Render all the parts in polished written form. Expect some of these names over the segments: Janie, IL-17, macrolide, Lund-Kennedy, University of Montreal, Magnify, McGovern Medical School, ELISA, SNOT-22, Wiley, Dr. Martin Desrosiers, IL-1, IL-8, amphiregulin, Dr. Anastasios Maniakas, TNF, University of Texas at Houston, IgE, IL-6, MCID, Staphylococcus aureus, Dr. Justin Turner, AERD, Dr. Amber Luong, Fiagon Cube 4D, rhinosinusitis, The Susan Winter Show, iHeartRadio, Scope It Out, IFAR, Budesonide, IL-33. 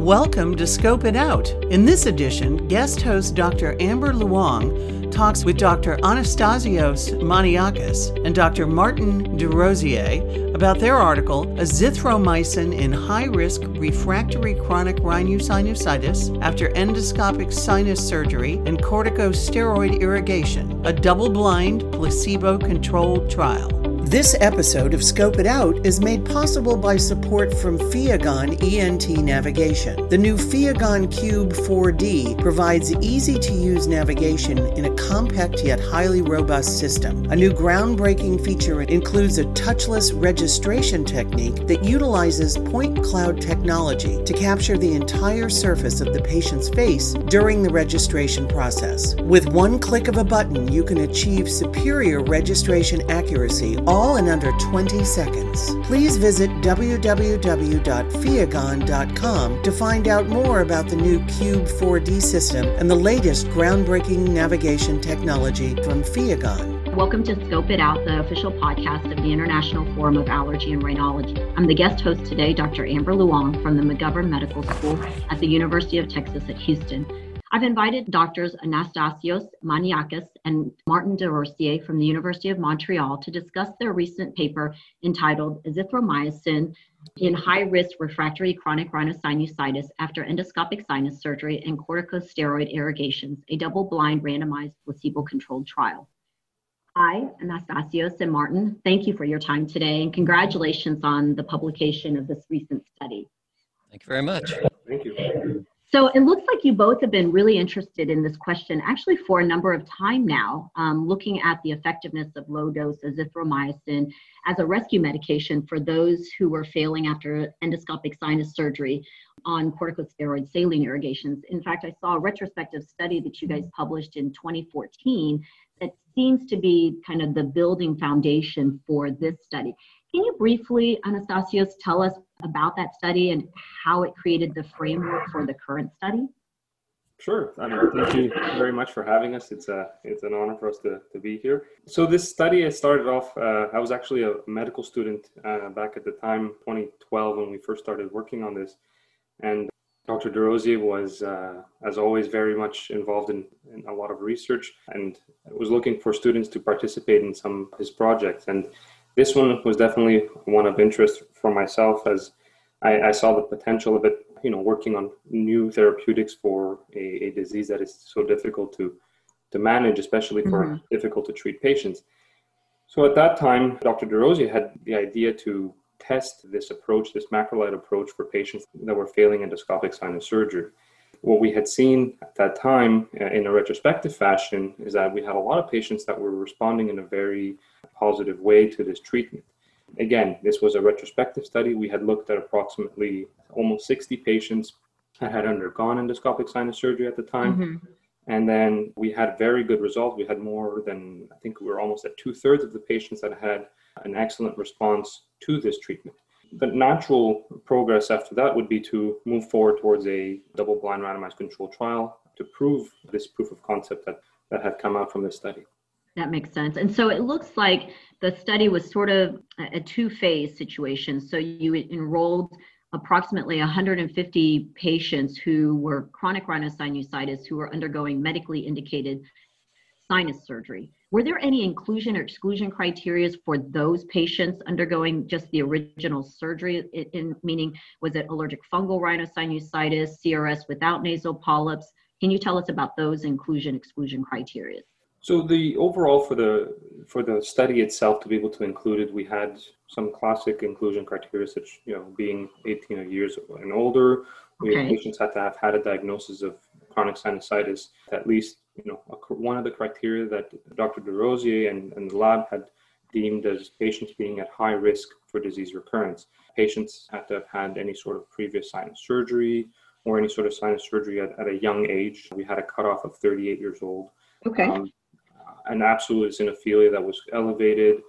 Welcome to Scope It Out. In this edition, guest host Dr. Amber Luong talks with Dr. Anastasios Maniakas and Dr. Martin Desrosiers about their article, Azithromycin in High-Risk Refractory Chronic Rhinosinusitis After Endoscopic Sinus Surgery and Corticosteroid Irrigation, a double-blind, placebo-controlled trial. This episode of Scope It Out is made possible by support from Fiagon ENT Navigation. The new Fiagon Cube 4D provides easy-to-use navigation in a compact yet highly robust system. A new groundbreaking feature includes a touchless registration technique that utilizes point cloud technology to capture the entire surface of the patient's face during the registration process. With one click of a button, you can achieve superior registration accuracy, all in under 20 seconds. Please visit www.fiagon.com to find out more about the new Cube 4D system and the latest groundbreaking navigation technology from Fiagon. Welcome to Scope It Out, the official podcast of the International Forum of Allergy and Rhinology. I'm the guest host today, Dr. Amber Luong from the McGovern Medical School at the University of Texas at Houston. I've invited Drs. Anastasios Maniakas and Martin Desrosiers from the University of Montreal to discuss their recent paper entitled Azithromycin in High-Risk Refractory Chronic Rhinosinusitis After Endoscopic Sinus Surgery and Corticosteroid Irrigations, a double-blind randomized placebo-controlled trial. Hi, Anastasios and Martin. Thank you for your time today and congratulations on the publication of this recent study. Thank you very much. Thank you. So it looks like you both have been really interested in this question actually for a number of time now, looking at the effectiveness of low-dose azithromycin as a rescue medication for those who were failing after endoscopic sinus surgery on corticosteroid saline irrigations. In fact, I saw a retrospective study that you guys published in 2014 that seems to be kind of the building foundation for this study. Can you briefly, Anastasios, tell us about that study and how it created the framework for the current study? Sure. Thank you very much for having us. It's an honor for us to be here. So this study, I started off, I was actually a medical student back at the time, 2012, when we first started working on this. And Dr. Desrosiers was, as always, very much involved in a lot of research and was looking for students to participate in some of his projects. And this one was definitely one of interest for myself as I saw the potential of it, you know, working on new therapeutics for a disease that is so difficult to manage, especially for difficult to treat patients. So at that time, Dr. Desrosiers had the idea to test this approach, this macrolide approach for patients that were failing endoscopic sinus surgery. What we had seen at that time in a retrospective fashion is that we had a lot of patients that were responding in a very positive way to this treatment. Again, this was a retrospective study. We had looked at approximately almost 60 patients that had undergone endoscopic sinus surgery at the time. And then we had very good results. We had more than, I think we were almost at 2/3 of the patients that had an excellent response to this treatment. The natural progress after that would be to move forward towards a double-blind randomized controlled trial to prove this proof of concept that had come out from this study. That makes sense. And so it looks like the study was sort of a two-phase situation. So you enrolled approximately 150 patients who were chronic rhinosinusitis who were undergoing medically indicated sinus surgery. Were there any inclusion or exclusion criteria for those patients undergoing just the original surgery, meaning was it allergic fungal rhinosinusitis, CRS without nasal polyps? Can you tell us about those inclusion/exclusion criteria? So the overall for the study itself, to be able to include it, we had some classic inclusion criteria such, you know, being 18 years and older. We had patients had to have had a diagnosis of chronic sinusitis, at least, you know, one of the criteria that Dr. Desrosiers and the lab had deemed as patients being at high risk for disease recurrence. Patients had to have had any sort of previous sinus surgery or any sort of sinus surgery at a young age. We had a cutoff of 38 years old. An absolute eosinophilia that was elevated,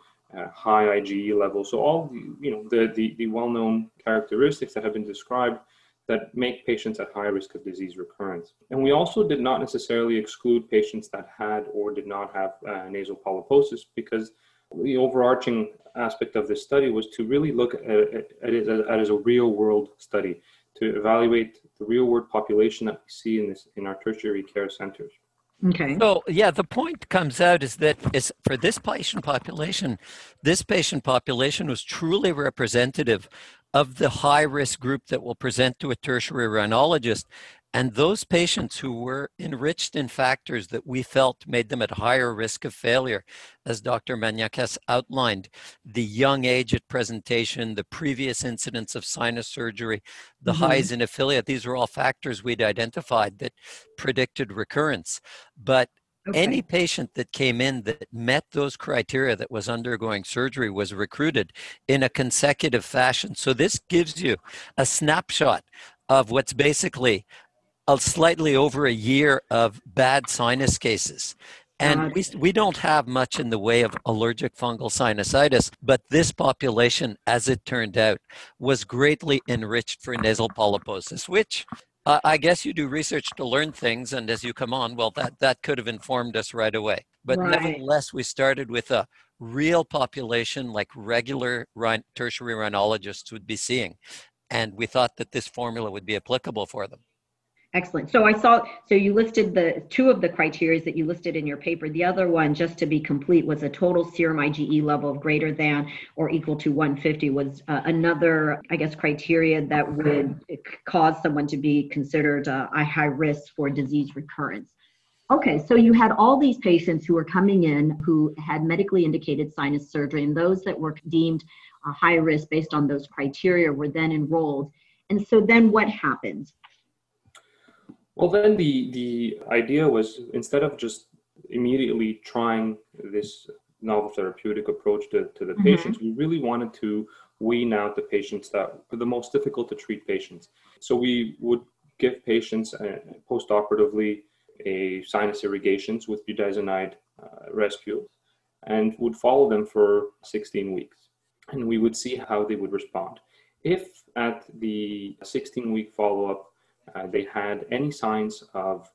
high IgE levels. So all the well-known characteristics that have been described that make patients at high risk of disease recurrence. And we also did not necessarily exclude patients that had or did not have nasal polyposis, because the overarching aspect of this study was to really look at it as a real-world study, to evaluate the real-world population that we see in this in our tertiary care centers. Okay. So yeah, the point comes out is that it's, for this patient population was truly representative of the high-risk group that will present to a tertiary rhinologist. And those patients who were enriched in factors that we felt made them at higher risk of failure, as Dr. Maniakas outlined, the young age at presentation, the previous incidence of sinus surgery, the highs in eosinophilia, these were all factors we'd identified that predicted recurrence. But any patient that came in that met those criteria that was undergoing surgery was recruited in a consecutive fashion. So this gives you a snapshot of what's basically slightly over a year of bad sinus cases. And we don't have much in the way of allergic fungal sinusitis, but this population, as it turned out, was greatly enriched for nasal polyposis, which I guess you do research to learn things, and as you come on, well, that could have informed us right away. But nevertheless, we started with a real population like regular tertiary rhinologists would be seeing, and we thought that this formula would be applicable for them. Excellent. So I saw, so you listed the two of the criteria that you listed in your paper. The other one, just to be complete, was a total serum IgE level of greater than or equal to 150 was another, I guess, criteria that would cause someone to be considered a high risk for disease recurrence. Okay, so you had all these patients who were coming in who had medically indicated sinus surgery, and those that were deemed a high risk based on those criteria were then enrolled. And so then what happens? Well, then the idea was, instead of just immediately trying this novel therapeutic approach to the patients, we really wanted to wean out the patients that were the most difficult to treat patients. So we would give patients post-operatively a sinus irrigations with budesonide rescue and would follow them for 16 weeks. And we would see how they would respond. If at the 16-week follow-up, they had any signs of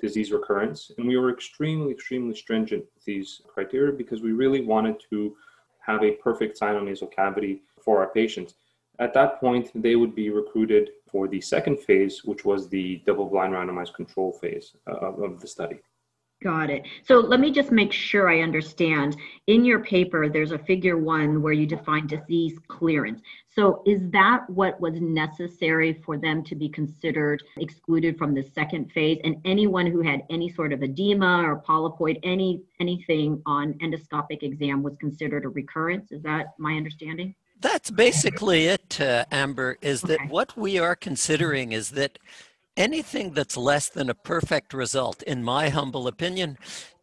disease recurrence. And we were extremely, extremely stringent with these criteria because we really wanted to have a perfect sinonasal cavity for our patients. At that point, they would be recruited for the second phase, which was the double-blind randomized control phase of the study. Got it. So let me just make sure I understand. In your paper, there's a figure 1 where you define disease clearance. So is that what was necessary for them to be considered excluded from the second phase? And anyone who had any sort of edema or polypoid, anything on endoscopic exam was considered a recurrence? Is that my understanding? That's basically it, Amber, is that what we are considering is that anything that's less than a perfect result, in my humble opinion,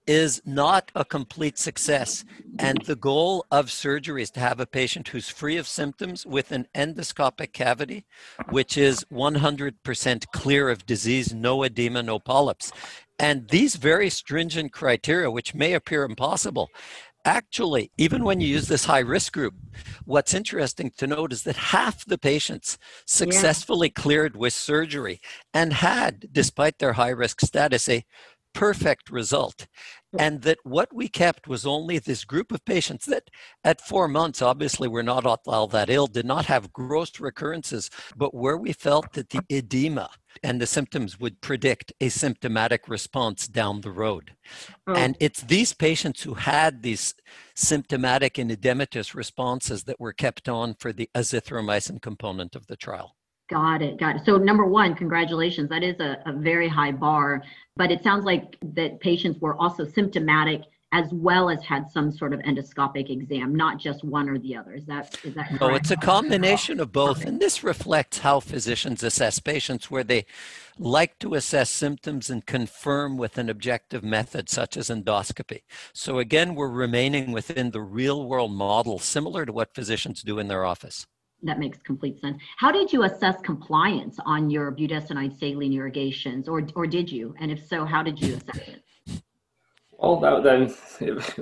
is not a complete success. And the goal of surgery is to have a patient who's free of symptoms with an endoscopic cavity, which is 100% clear of disease, no edema, no polyps. And these very stringent criteria, which may appear impossible, actually, even when you use this high-risk group, what's interesting to note is that half the patients successfully cleared with surgery and had, despite their high-risk status, a perfect result. And that what we kept was only this group of patients that at 4 months, obviously were not all that ill, did not have gross recurrences, but where we felt that the edema and the symptoms would predict a symptomatic response down the road. And it's these patients who had these symptomatic and edematous responses that were kept on for the azithromycin component of the trial. Got it. So number one, congratulations. That is a very high bar, but it sounds like that patients were also symptomatic as well as had some sort of endoscopic exam, not just one or the other. Is that correct? No, it's a combination of both. And this reflects how physicians assess patients, where they like to assess symptoms and confirm with an objective method, such as endoscopy. So again, we're remaining within the real world model, similar to what physicians do in their office. That makes complete sense. How did you assess compliance on your budesonide saline irrigations, or did you? And if so, how did you assess it? All that then,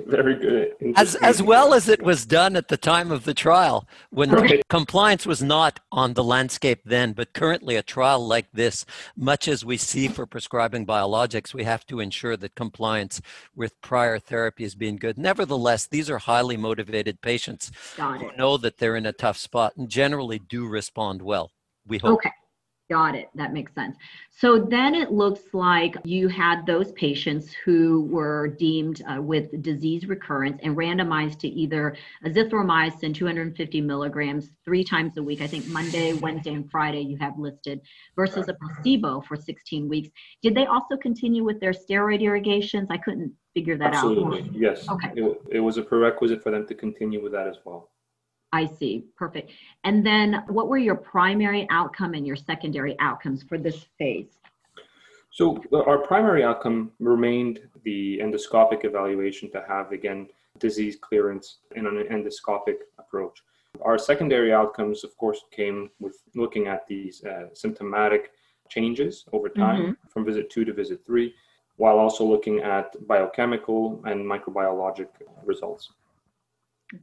very good. As well as it was done at the time of the trial, when compliance was not on the landscape then, but currently a trial like this, much as we see for prescribing biologics, we have to ensure that compliance with prior therapy is being good. Nevertheless, these are highly motivated patients who know that they're in a tough spot and generally do respond well, we hope. Okay. Got it. That makes sense. So then it looks like you had those patients who were deemed with disease recurrence and randomized to either azithromycin 250 milligrams 3 times a week. I think Monday, Wednesday, and Friday you have listed versus a placebo for 16 weeks. Did they also continue with their steroid irrigations? I couldn't figure that out. Absolutely. Yes. Okay. It was a prerequisite for them to continue with that as well. I see. Perfect. And then what were your primary outcome and your secondary outcomes for this phase? So our primary outcome remained the endoscopic evaluation to have, again, disease clearance in an endoscopic approach. Our secondary outcomes, of course, came with looking at these symptomatic changes over time from visit 2 to visit 3, while also looking at biochemical and microbiologic results.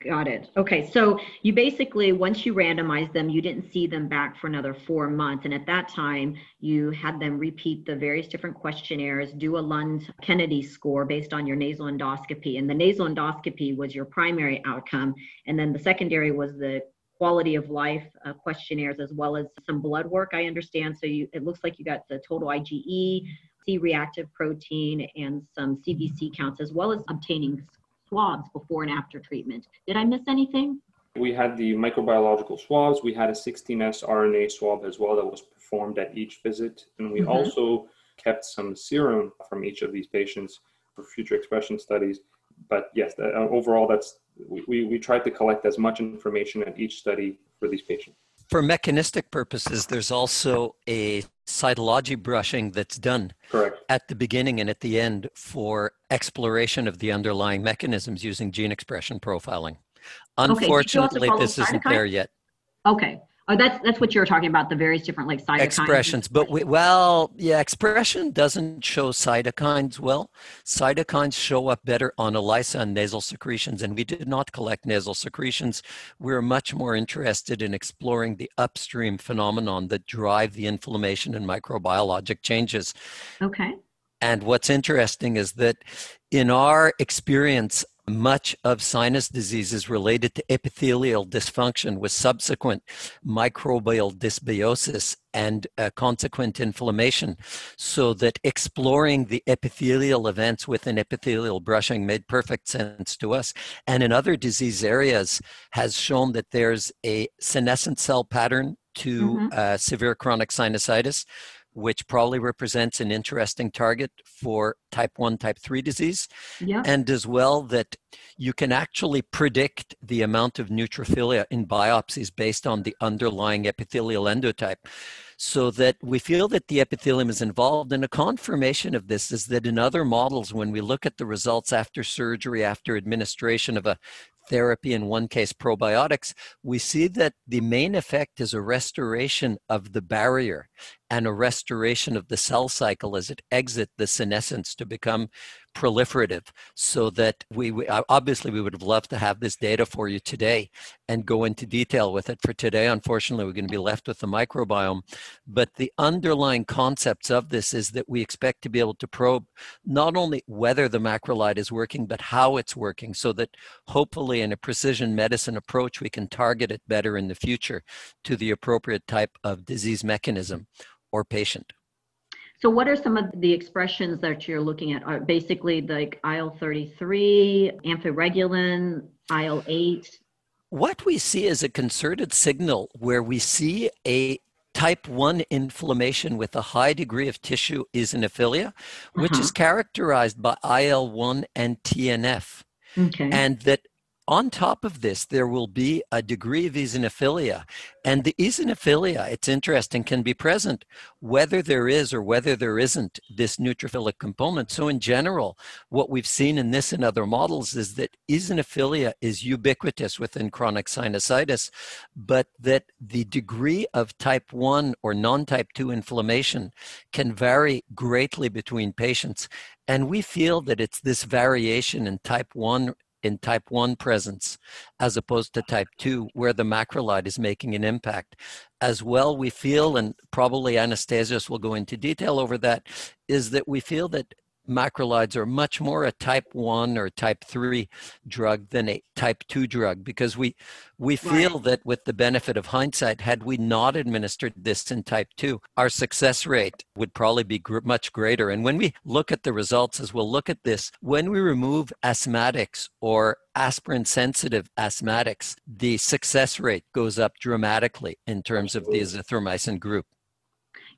Got it. Okay. So you basically, once you randomized them, you didn't see them back for another 4 months. And at that time, you had them repeat the various different questionnaires, do a Lund-Kennedy score based on your nasal endoscopy. And the nasal endoscopy was your primary outcome. And then the secondary was the quality of life questionnaires, as well as some blood work, I understand. So it looks like you got the total IgE, C-reactive protein, and some CBC counts, as well as obtaining swabs before and after treatment. Did I miss anything? We had the microbiological swabs. We had a 16S RNA swab as well that was performed at each visit. And we also kept some serum from each of these patients for future expression studies. But yes, overall, we tried to collect as much information at each study for these patients. For mechanistic purposes, there's also a cytology brushing that's done at the beginning and at the end for exploration of the underlying mechanisms using gene expression profiling. Unfortunately, this isn't there yet. Okay. Oh, that's what you were talking about, the various different like cytokines. Expressions, but expression doesn't show cytokines well. Cytokines show up better on ELISA and nasal secretions, and we did not collect nasal secretions. We're much more interested in exploring the upstream phenomenon that drive the inflammation and microbiologic changes. Okay. And what's interesting is that in our experience, much of sinus disease is related to epithelial dysfunction with subsequent microbial dysbiosis and consequent inflammation, so that exploring the epithelial events within epithelial brushing made perfect sense to us. And in other disease areas has shown that there's a senescent cell pattern to severe chronic sinusitis, which probably represents an interesting target for type 1, type 3 disease. Yeah. And as well that you can actually predict the amount of neutrophilia in biopsies based on the underlying epithelial endotype. So that we feel that the epithelium is involved. And a confirmation of this is that in other models, when we look at the results after surgery, after administration of a therapy, in one case probiotics, we see that the main effect is a restoration of the barrier and a restoration of the cell cycle as it exits the senescence to become proliferative. So that we obviously we would have loved to have this data for you today and go into detail with it. For today, unfortunately, we're going to be left with the microbiome. But the underlying concepts of this is that we expect to be able to probe not only whether the macrolide is working, but how it's working, so that hopefully in a precision medicine approach, we can target it better in the future to the appropriate type of disease mechanism or patient. So what are some of the expressions that you're looking at? Are basically like IL-33, amphiregulin, IL-8? What we see is a concerted signal where we see a type 1 inflammation with a high degree of tissue eosinophilia, which is characterized by IL-1 and TNF. Okay. And that on top of this, there will be a degree of eosinophilia. And the eosinophilia, it's interesting, can be present whether there is or whether there isn't this neutrophilic component. So in general, what we've seen in this and other models is that eosinophilia is ubiquitous within chronic sinusitis, but that the degree of type 1 or non-type 2 inflammation can vary greatly between patients. And we feel that it's this variation in type 1 presence as opposed to type 2 where the macrolide is making an impact. As well, we feel, and probably Anastasios will go into detail over that, is that we feel that macrolides are much more a type 1 or type 3 drug than a type 2 drug, because we feel right. that with the benefit of hindsight, had we not administered this in type 2, our success rate would probably be much greater. And when we look at the results, as we'll look at this, when we remove asthmatics or aspirin-sensitive asthmatics, the success rate goes up dramatically in terms of the azithromycin group.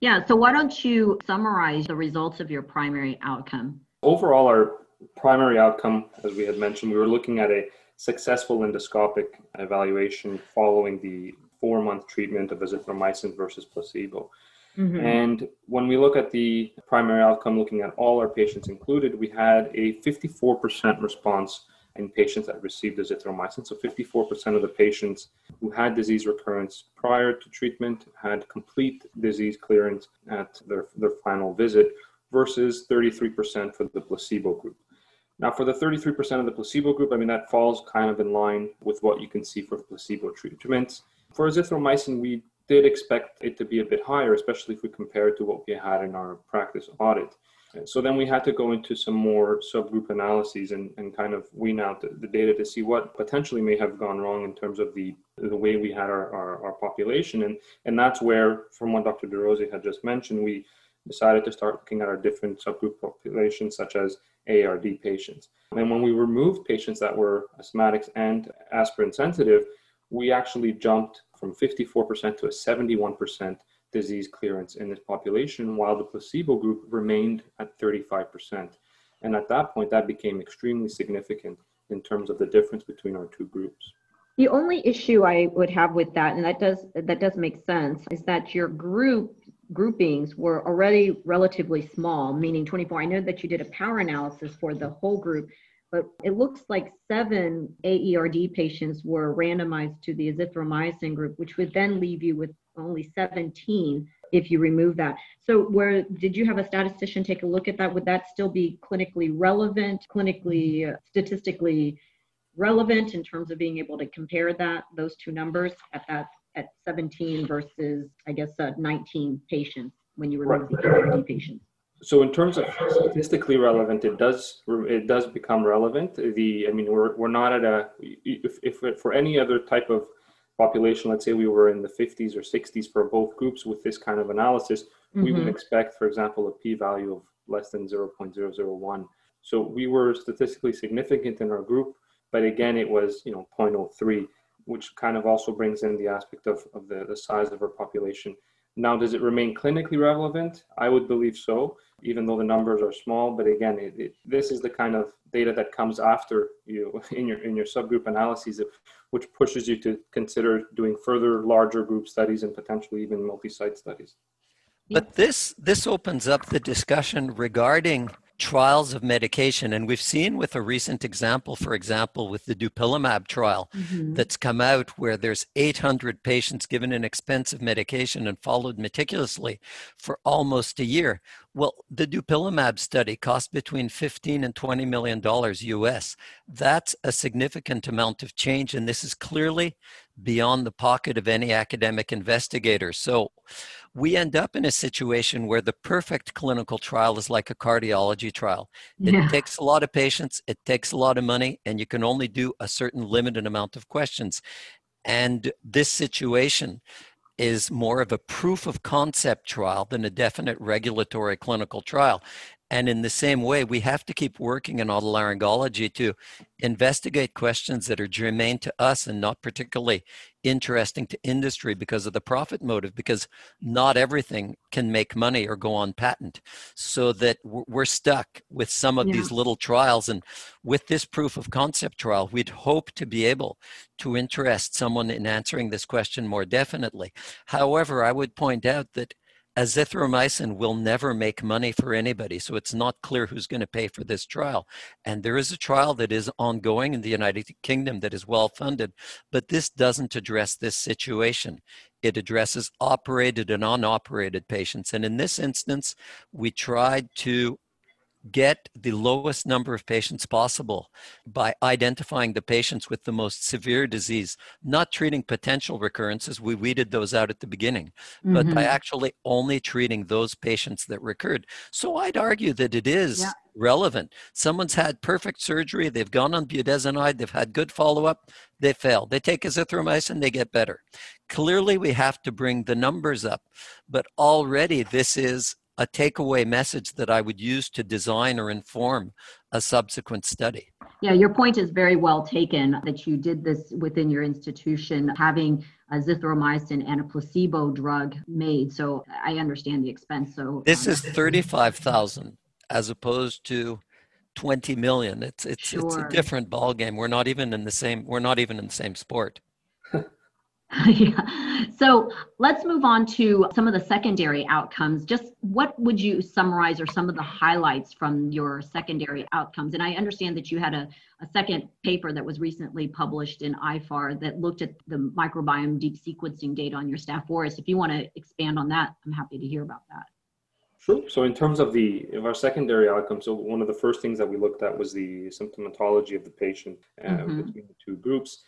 Yeah, so why don't you summarize the results of your primary outcome? Overall, our primary outcome, as we had mentioned, we were looking at a successful endoscopic evaluation following the 4-month treatment of azithromycin versus placebo. Mm-hmm. And when we look at the primary outcome, looking at all our patients included, we had a 54% response in patients that received azithromycin. So 54% of the patients who had disease recurrence prior to treatment had complete disease clearance at their final visit versus 33% for the placebo group. Now for the 33% of the placebo group, I mean, that falls kind of in line with what you can see for placebo treatments. For azithromycin, we did expect it to be a bit higher, especially if we compare it to what we had in our practice audit. So then we had to go into some more subgroup analyses and kind of wean out the data to see what potentially may have gone wrong in terms of the way we had our population. And that's where, from what Dr. Desrosiers had just mentioned, we decided to start looking at our different subgroup populations, such as AERD patients. And when we removed patients that were asthmatics and aspirin sensitive, we actually jumped from 54% to a 71% disease clearance in this population, while the placebo group remained at 35%. And at that point, that became extremely significant in terms of the difference between our two groups. The only issue I would have with that, and that does make sense, is that your groupings were already relatively small, meaning 24. I know that you did a power analysis for the whole group, but it looks like 7 AERD patients were randomized to the azithromycin group, which would then leave you with only 17 if you remove that. So did you have a statistician take a look at that? Would that still be clinically relevant, statistically relevant in terms of being able to compare those two numbers at 17 versus, I guess, 19 patients when you remove the AERD patients? So in terms of statistically relevant, it does become relevant. We're not at a, if for any other type of population, let's say we were in the 50s or 60s for both groups with this kind of analysis, mm-hmm. we would expect, for example, a p-value of less than 0.001. So we were statistically significant in our group, but again, it was 0.03, which kind of also brings in the aspect of the size of our population. Now, does it remain clinically relevant? I would believe so, even though the numbers are small. But again, this is the kind of data that comes after you in your subgroup analyses, which pushes you to consider doing further larger group studies and potentially even multi-site studies. But this opens up the discussion regarding trials of medication. And we've seen with a recent example, for example, with the dupilumab trial mm-hmm. that's come out, where there's 800 patients given an expensive medication and followed meticulously for almost a year. Well, the dupilumab study cost between $15 and $20 million US. That's a significant amount of change. And this is clearly beyond the pocket of any academic investigator. So we end up in a situation where the perfect clinical trial is like a cardiology trial. Yeah. It takes a lot of patients, it takes a lot of money, and you can only do a certain limited amount of questions. And this situation is more of a proof of concept trial than a definite regulatory clinical trial. And in the same way, we have to keep working in otolaryngology to investigate questions that are germane to us and not particularly interesting to industry because of the profit motive, because not everything can make money or go on patent, so that we're stuck with some of these little trials. And with this proof of concept trial, we'd hope to be able to interest someone in answering this question more definitely. However, I would point out that azithromycin will never make money for anybody, so it's not clear who's going to pay for this trial. And there is a trial that is ongoing in the United Kingdom that is well-funded, but this doesn't address this situation. It addresses operated and unoperated patients. And in this instance, we tried to get the lowest number of patients possible by identifying the patients with the most severe disease, not treating potential recurrences. We weeded those out at the beginning, but by actually only treating those patients that recurred. So I'd argue that it is relevant. Someone's had perfect surgery. They've gone on budesonide. They've had good follow-up. They fail. They take azithromycin. They get better. Clearly, we have to bring the numbers up, but already this is a takeaway message that I would use to design or inform a subsequent study. Yeah, your point is very well taken that you did this within your institution, having azithromycin and a placebo drug made. So I understand the expense. So this is $35,000 as opposed to 20 million. It's a different ball game. We're not even in the same sport. Yeah. So let's move on to some of the secondary outcomes. Just what would you summarize or some of the highlights from your secondary outcomes? And I understand that you had a second paper that was recently published in IFAR that looked at the microbiome deep sequencing data on your Staph aureus. If you want to expand on that, I'm happy to hear about that. Sure. So in terms of our secondary outcomes, so one of the first things that we looked at was the symptomatology of the patient between the two groups.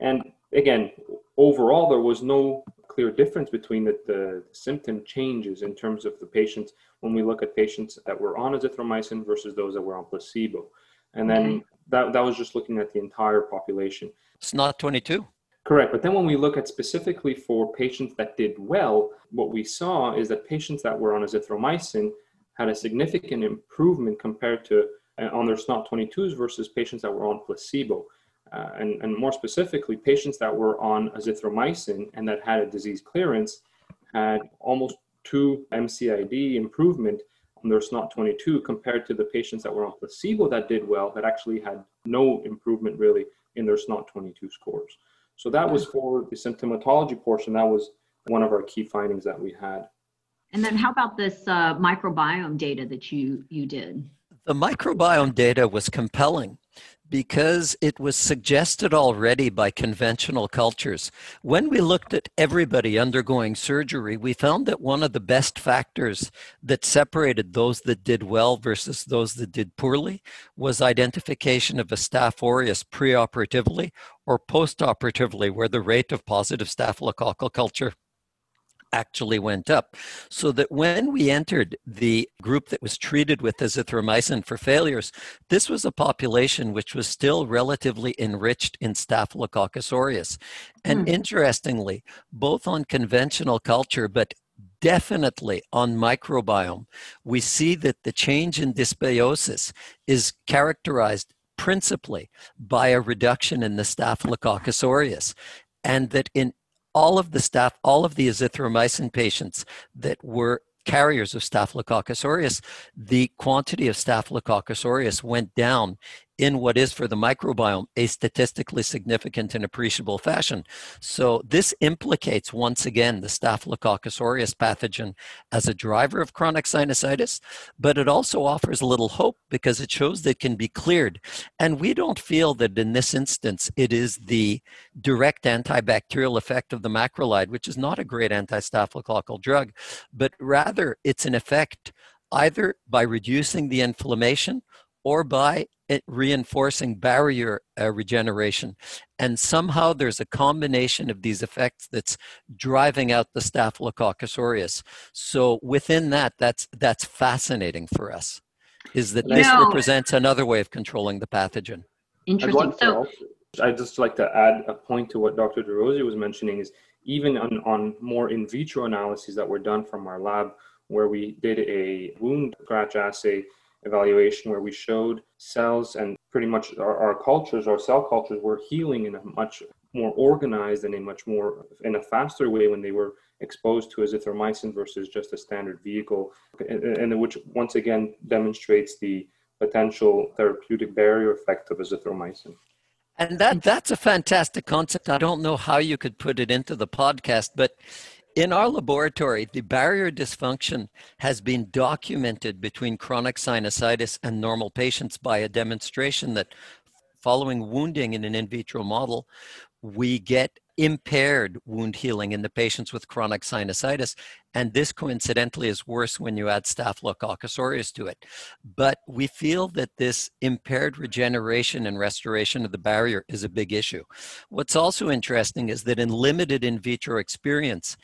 And again, overall, there was no clear difference between the symptom changes in terms of the patients when we look at patients that were on azithromycin versus those that were on placebo. And then that was just looking at the entire population. SNOT-22. Correct. But then when we look at specifically for patients that did well, what we saw is that patients that were on azithromycin had a significant improvement compared to on their SNOT-22s versus patients that were on placebo. And more specifically, patients that were on azithromycin and that had a disease clearance had almost 2 MCID improvement on their SNOT-22 compared to the patients that were on placebo that did well, that actually had no improvement really in their SNOT-22 scores. So that was for the symptomatology portion. That was one of our key findings that we had. And then how about this microbiome data that you did? The microbiome data was compelling, because it was suggested already by conventional cultures. When we looked at everybody undergoing surgery, we found that one of the best factors that separated those that did well versus those that did poorly was identification of a Staph aureus preoperatively or postoperatively, where the rate of positive staphylococcal culture actually went up. So that when we entered the group that was treated with azithromycin for failures, this was a population which was still relatively enriched in Staphylococcus aureus. And interestingly, both on conventional culture, but definitely on microbiome, we see that the change in dysbiosis is characterized principally by a reduction in the Staphylococcus aureus, and that in all of the azithromycin patients that were carriers of Staphylococcus aureus, the quantity of Staphylococcus aureus went down in what is for the microbiome a statistically significant and appreciable fashion. So this implicates once again the Staphylococcus aureus pathogen as a driver of chronic sinusitis, but it also offers a little hope because it shows that it can be cleared. And we don't feel that in this instance it is the direct antibacterial effect of the macrolide, which is not a great anti-staphylococcal drug, but rather it's an effect either by reducing the inflammation or by reinforcing barrier regeneration. And somehow there's a combination of these effects that's driving out the Staphylococcus aureus. So within that, that's fascinating for us, is that this represents another way of controlling the pathogen. Interesting. So I'd just like to add a point to what Dr. Desrosiers was mentioning is even on more in vitro analyses that were done from our lab, where we did a wound scratch assay evaluation where we showed cells, and pretty much our cell cultures were healing in a much more organized and in a faster way when they were exposed to azithromycin versus just a standard vehicle, and which once again demonstrates the potential therapeutic barrier effect of azithromycin. And that's a fantastic concept. I don't know how you could put it into the podcast, but in our laboratory, the barrier dysfunction has been documented between chronic sinusitis and normal patients by a demonstration that following wounding in an in vitro model, we get impaired wound healing in the patients with chronic sinusitis. And this coincidentally is worse when you add Staphylococcus aureus to it. But we feel that this impaired regeneration and restoration of the barrier is a big issue. What's also interesting is that in limited in vitro experience,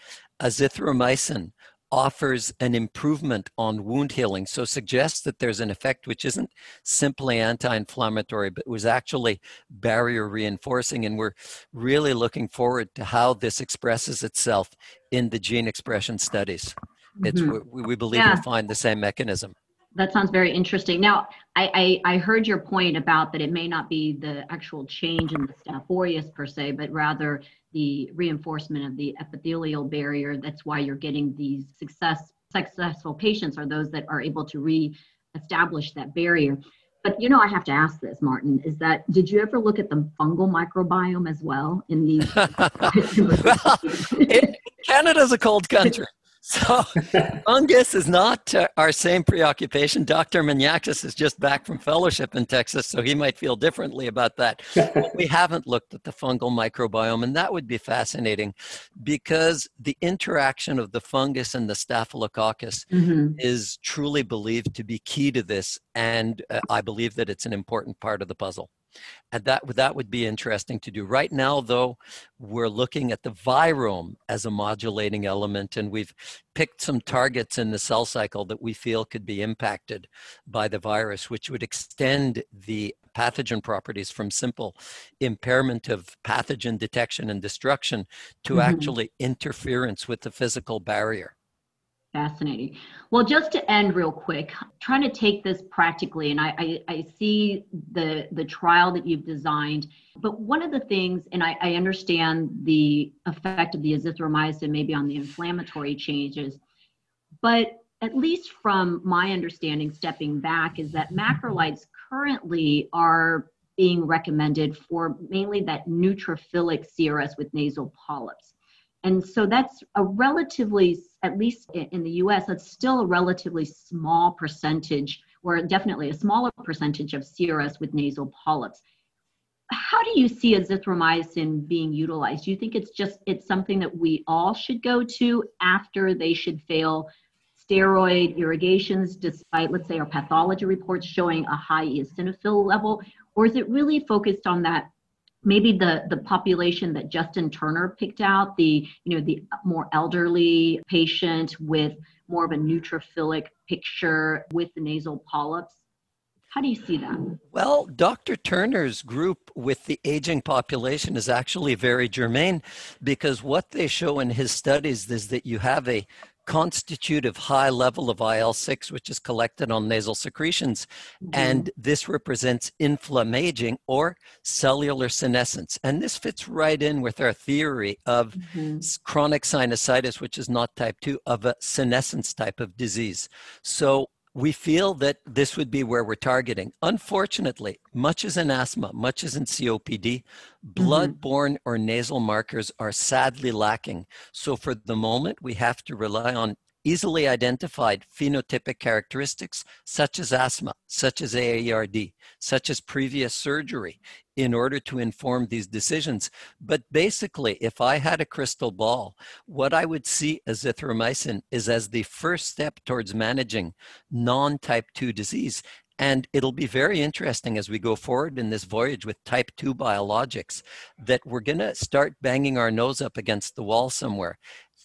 azithromycin offers an improvement on wound healing, so suggests that there's an effect which isn't simply anti-inflammatory, but was actually barrier reinforcing. And we're really looking forward to how this expresses itself in the gene expression studies. Mm-hmm. We believe we'll find the same mechanism. That sounds very interesting. Now, I heard your point about that it may not be the actual change in the Staph aureus per se, but rather the reinforcement of the epithelial barrier. That's why you're getting these successful patients are those that are able to reestablish that barrier. But you know, I have to ask this, Martin, is that, did you ever look at the fungal microbiome as well in these? Well, Canada's a cold country. So fungus is not our same preoccupation. Dr. Maniakas is just back from fellowship in Texas, so he might feel differently about that. But we haven't looked at the fungal microbiome, and that would be fascinating because the interaction of the fungus and the Staphylococcus is truly believed to be key to this, and I believe that it's an important part of the puzzle. And that would be interesting to do. Right now, though, we're looking at the virome as a modulating element, and we've picked some targets in the cell cycle that we feel could be impacted by the virus, which would extend the pathogen properties from simple impairment of pathogen detection and destruction to actually interference with the physical barrier. Fascinating. Well, just to end real quick, I'm trying to take this practically, and I see the trial that you've designed, but one of the things, and I understand the effect of the azithromycin maybe on the inflammatory changes, but at least from my understanding, stepping back, is that macrolides currently are being recommended for mainly that neutrophilic CRS with nasal polyps. And so that's a relatively, at least in the US, that's still a relatively small percentage, or definitely a smaller percentage of CRS with nasal polyps. How do you see azithromycin being utilized? Do you think it's something that we all should go to after they should fail steroid irrigations, despite, let's say, our pathology reports showing a high eosinophil level? Or is it really focused on that maybe the population that Justin Turner picked out, the more elderly patient with more of a neutrophilic picture with the nasal polyps? How do you see that? Well, Dr. Turner's group with the aging population is actually very germane, because what they show in his studies is that you have a constitutive high level of IL-6, which is collected on nasal secretions, and this represents inflammaging or cellular senescence. And this fits right in with our theory of chronic sinusitis, which is not type 2, of a senescence type of disease. So we feel that this would be where we're targeting. Unfortunately, much as in asthma, much as in COPD, blood-borne or nasal markers are sadly lacking. So for the moment, we have to rely on easily identified phenotypic characteristics, such as asthma, such as AERD, such as previous surgery, in order to inform these decisions. But basically, if I had a crystal ball, what I would see azithromycin is as the first step towards managing non-type 2 disease. And it'll be very interesting as we go forward in this voyage with type 2 biologics, that we're going to start banging our nose up against the wall somewhere,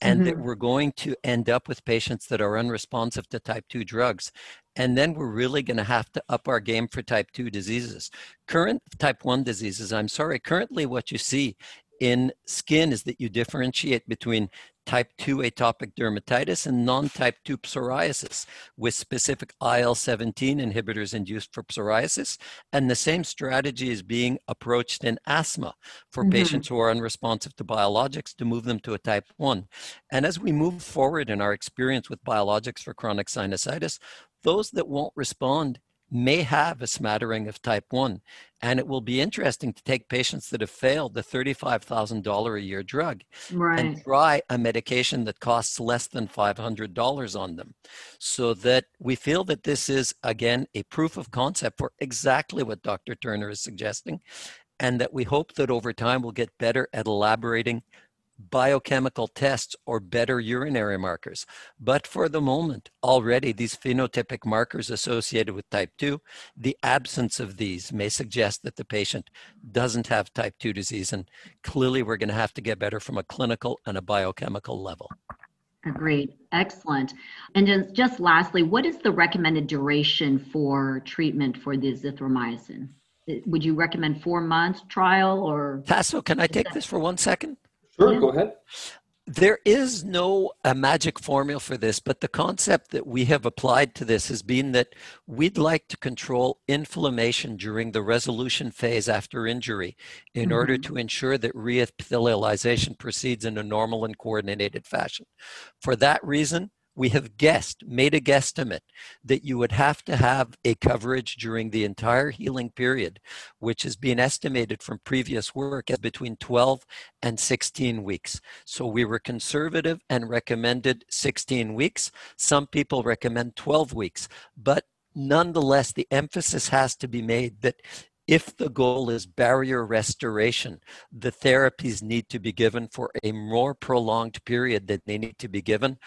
and that we're going to end up with patients that are unresponsive to type 2 drugs. And then we're really going to have to up our game for type 2 diseases. Current type 1 diseases, I'm sorry, currently what you see in skin is that you differentiate between type 2 atopic dermatitis and non-type 2 psoriasis with specific IL-17 inhibitors induced for psoriasis. And the same strategy is being approached in asthma for patients who are unresponsive to biologics, to move them to a type 1. And as we move forward in our experience with biologics for chronic sinusitis, those that won't respond may have a smattering of type 1. And it will be interesting to take patients that have failed the $35,000 a year drug and try a medication that costs less than $500 on them. So that we feel that this is, again, a proof of concept for exactly what Dr. Turner is suggesting. and that we hope that over time we'll get better at elaborating biochemical tests or better urinary markers. But for the moment, already these phenotypic markers associated with type 2, the absence of these may suggest that the patient doesn't have type 2 disease. And clearly, we're going to have to get better from a clinical and a biochemical level. Agreed. Excellent. And just lastly, what is the recommended duration for treatment for the azithromycin? Would you recommend 4 months trial or? Tasso, can I take this for 1 second? Sure, go ahead. There is no magic formula for this, but the concept that we have applied to this has been that we'd like to control inflammation during the resolution phase after injury in order to ensure that reepithelialization proceeds in a normal and coordinated fashion. For that reason, we have made a guesstimate that you would have to have a coverage during the entire healing period, which has been estimated from previous work as between 12 and 16 weeks. So we were conservative and recommended 16 weeks. Some people recommend 12 weeks, but nonetheless, the emphasis has to be made that if the goal is barrier restoration, the therapies need to be given for a more prolonged period than they need to be given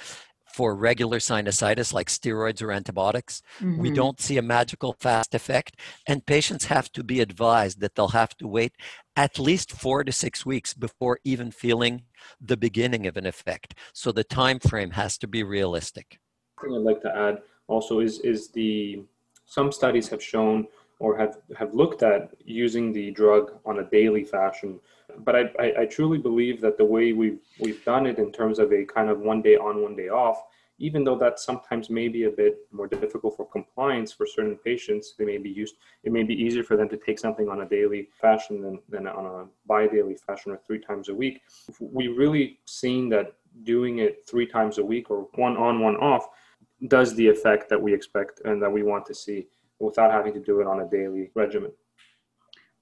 for regular sinusitis like steroids or antibiotics. We don't see a magical fast effect, and patients have to be advised that they'll have to wait at least 4 to 6 weeks before even feeling the beginning of an effect. So the time frame has to be realistic. The thing I'd like to add also is some studies have shown or have looked at using the drug on a daily fashion. But I truly believe that the way we've done it in terms of a kind of 1 day on, 1 day off, even though that sometimes may be a bit more difficult for compliance for certain patients, it may be easier for them to take something on a daily fashion than on a bi-daily fashion or 3 times a week. We've really seen that doing it 3 times a week or one on, one off does the effect that we expect and that we want to see without having to do it on a daily regimen.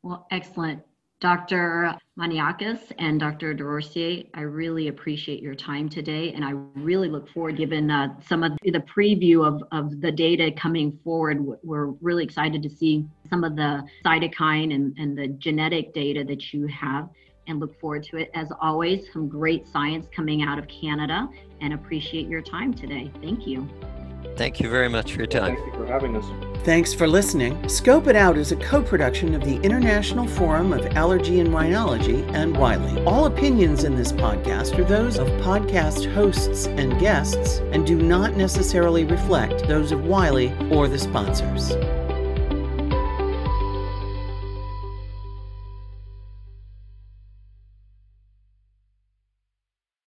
Well, excellent. Dr. Maniakas and Dr. Desrosiers, I really appreciate your time today, and I really look forward, given some of the preview of the data coming forward, we're really excited to see some of the cytokine and the genetic data that you have, and look forward to it. As always, some great science coming out of Canada, and appreciate your time today. Thank you. Thank you very much for your time. Thank you for having us. Thanks for listening. Scope It Out is a co-production of the International Forum of Allergy and Rhinology and Wiley. All opinions in this podcast are those of podcast hosts and guests and do not necessarily reflect those of Wiley or the sponsors.